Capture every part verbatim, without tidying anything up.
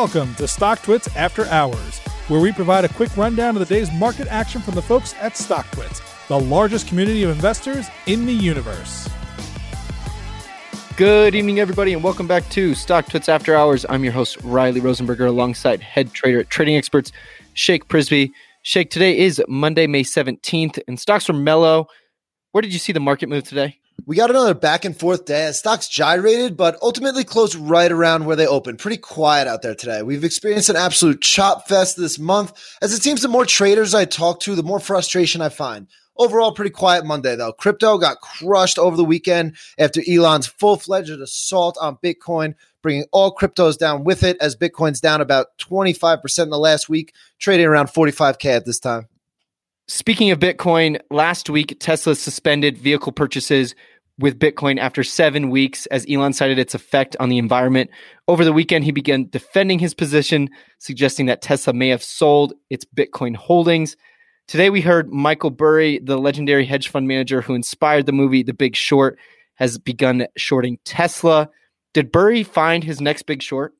Welcome to Stock Twits After Hours, where we provide a quick rundown of the day's market action from the folks at Stock Twits, the largest community of investors in the universe. Good evening, everybody, and welcome back to Stock Twits After Hours. I'm your host, Riley Rosenberger, alongside head trader at Trading Experts, Shake Prisby. Shake, today is Monday, May seventeenth, and stocks were mellow. Where did you see the market move today? We got another back and forth day as stocks gyrated, but ultimately closed right around where they opened. Pretty quiet out there today. We've experienced an absolute chop fest this month. As it seems, the more traders I talk to, the more frustration I find. Overall, pretty quiet Monday, though. Crypto got crushed over the weekend after Elon's full-fledged assault on Bitcoin, bringing all cryptos down with it, as Bitcoin's down about twenty-five percent in the last week, trading around forty-five K at this time. Speaking of Bitcoin, last week, Tesla suspended vehicle purchases with Bitcoin after seven weeks as Elon cited its effect on the environment. Over the weekend, he began defending his position, suggesting that Tesla may have sold its Bitcoin holdings. Today, we heard Michael Burry, the legendary hedge fund manager who inspired the movie The Big Short, has begun shorting Tesla. Did Burry find his next big short?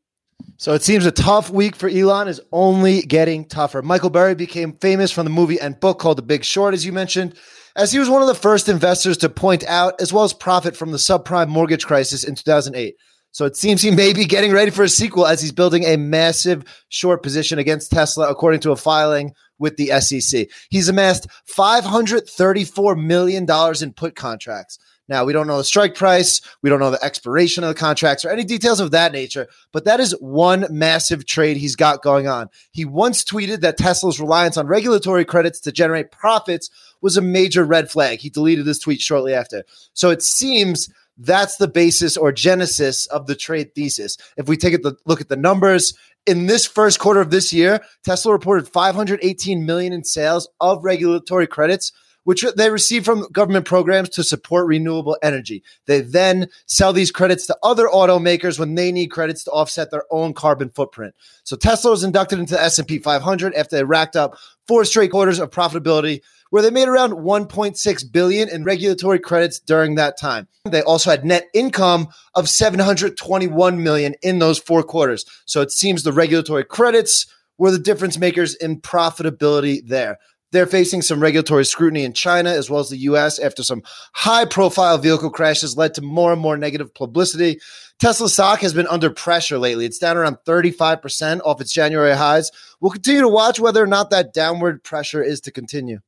So it seems a tough week for Elon is only getting tougher. Michael Burry became famous from the movie and book called The Big Short, as you mentioned, as he was one of the first investors to point out as well as profit from the subprime mortgage crisis in two thousand eight. So it seems he may be getting ready for a sequel as he's building a massive short position against Tesla, according to a filing with the S E C. He's amassed five hundred thirty-four million dollars in put contracts. Now, we don't know the strike price, we don't know the expiration of the contracts or any details of that nature, but that is one massive trade he's got going on. He once tweeted that Tesla's reliance on regulatory credits to generate profits was a major red flag. He deleted this tweet shortly after. So it seems that's the basis or genesis of the trade thesis. If we take a look at the numbers, in this first quarter of this year, Tesla reported five hundred eighteen million dollars in sales of regulatory credits, which they receive from government programs to support renewable energy. They then sell these credits to other automakers when they need credits to offset their own carbon footprint. So Tesla was inducted into the S and P five hundred after they racked up four straight quarters of profitability, where they made around one point six billion dollars in regulatory credits during that time. They also had net income of seven hundred twenty-one million dollars in those four quarters. So it seems the regulatory credits were the difference makers in profitability there. They're facing some regulatory scrutiny in China as well as the U S after some high-profile vehicle crashes led to more and more negative publicity. Tesla stock has been under pressure lately. It's down around thirty-five percent off its January highs. We'll continue to watch whether or not that downward pressure is to continue.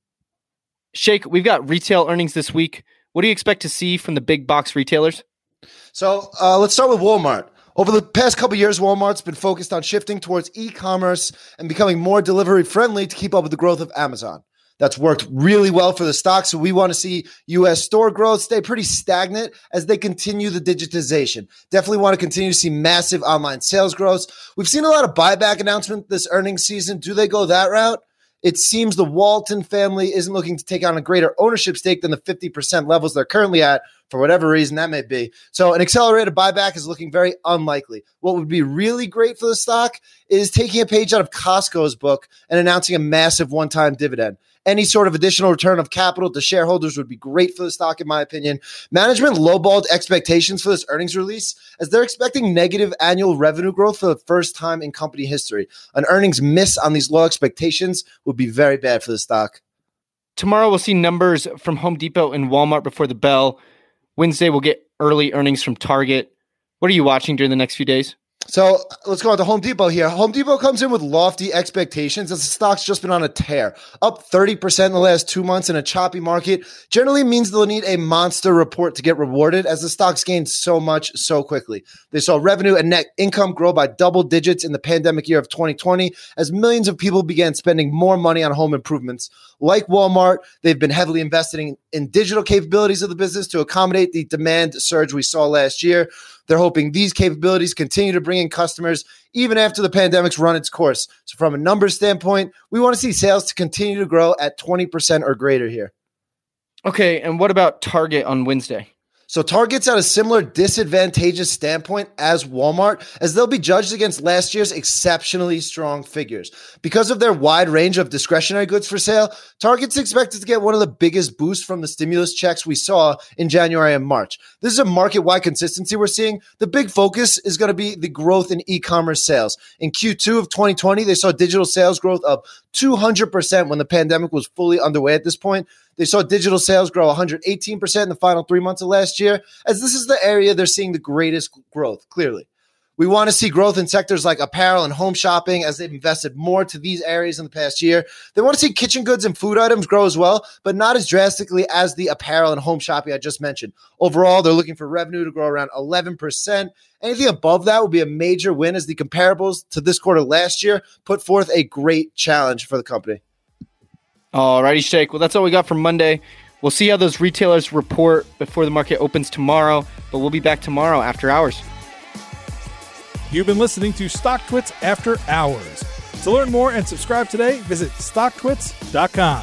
Shake, we've got retail earnings this week. What do you expect to see from the big box retailers? So uh, let's start with Walmart. Over the past couple years, Walmart's been focused on shifting towards e-commerce and becoming more delivery-friendly to keep up with the growth of Amazon. That's worked really well for the stock, so we want to see U S store growth stay pretty stagnant as they continue the digitization. Definitely want to continue to see massive online sales growth. We've seen a lot of buyback announcements this earnings season. Do they go that route? It seems the Walton family isn't looking to take on a greater ownership stake than the fifty percent levels they're currently at, for whatever reason that may be. So an accelerated buyback is looking very unlikely. What would be really great for the stock is taking a page out of Costco's book and announcing a massive one-time dividend. Any sort of additional return of capital to shareholders would be great for the stock, in my opinion. Management lowballed expectations for this earnings release as they're expecting negative annual revenue growth for the first time in company history. An earnings miss on these low expectations would be very bad for the stock. Tomorrow we'll see numbers from Home Depot and Walmart before the bell. Wednesday we'll get early earnings from Target. What are you watching during the next few days? So let's go on to Home Depot here. Home Depot comes in with lofty expectations as the stock's just been on a tear, up thirty percent in the last two months in a choppy market. Generally means they'll need a monster report to get rewarded as the stock's gained so much so quickly. They saw revenue and net income grow by double digits in the pandemic year of twenty twenty as millions of people began spending more money on home improvements. Like Walmart, they've been heavily investing in digital capabilities of the business to accommodate the demand surge we saw last year. They're hoping these capabilities continue to bring in customers even after the pandemic's run its course. So from a numbers standpoint, we want to see sales to continue to grow at twenty percent or greater here. Okay, and what about Target on Wednesday? So Target's at a similar disadvantageous standpoint as Walmart, as they'll be judged against last year's exceptionally strong figures. Because of their wide range of discretionary goods for sale, Target's expected to get one of the biggest boosts from the stimulus checks we saw in January and March. This is a market-wide consistency we're seeing. The big focus is going to be the growth in e-commerce sales. In Q two of twenty twenty, they saw digital sales growth up two hundred percent when the pandemic was fully underway at this point. They saw digital sales grow one hundred eighteen percent in the final three months of last year, as this is the area they're seeing the greatest growth, clearly. We want to see growth in sectors like apparel and home shopping, as they've invested more to these areas in the past year. They want to see kitchen goods and food items grow as well, but not as drastically as the apparel and home shopping I just mentioned. Overall, they're looking for revenue to grow around eleven percent. Anything above that will be a major win, as the comparables to this quarter last year put forth a great challenge for the company. All righty, Shake. Well, that's all we got for Monday. We'll see how those retailers report before the market opens tomorrow, but we'll be back tomorrow after hours. You've been listening to Stock Twits After Hours. To learn more and subscribe today, visit Stock Twits dot com.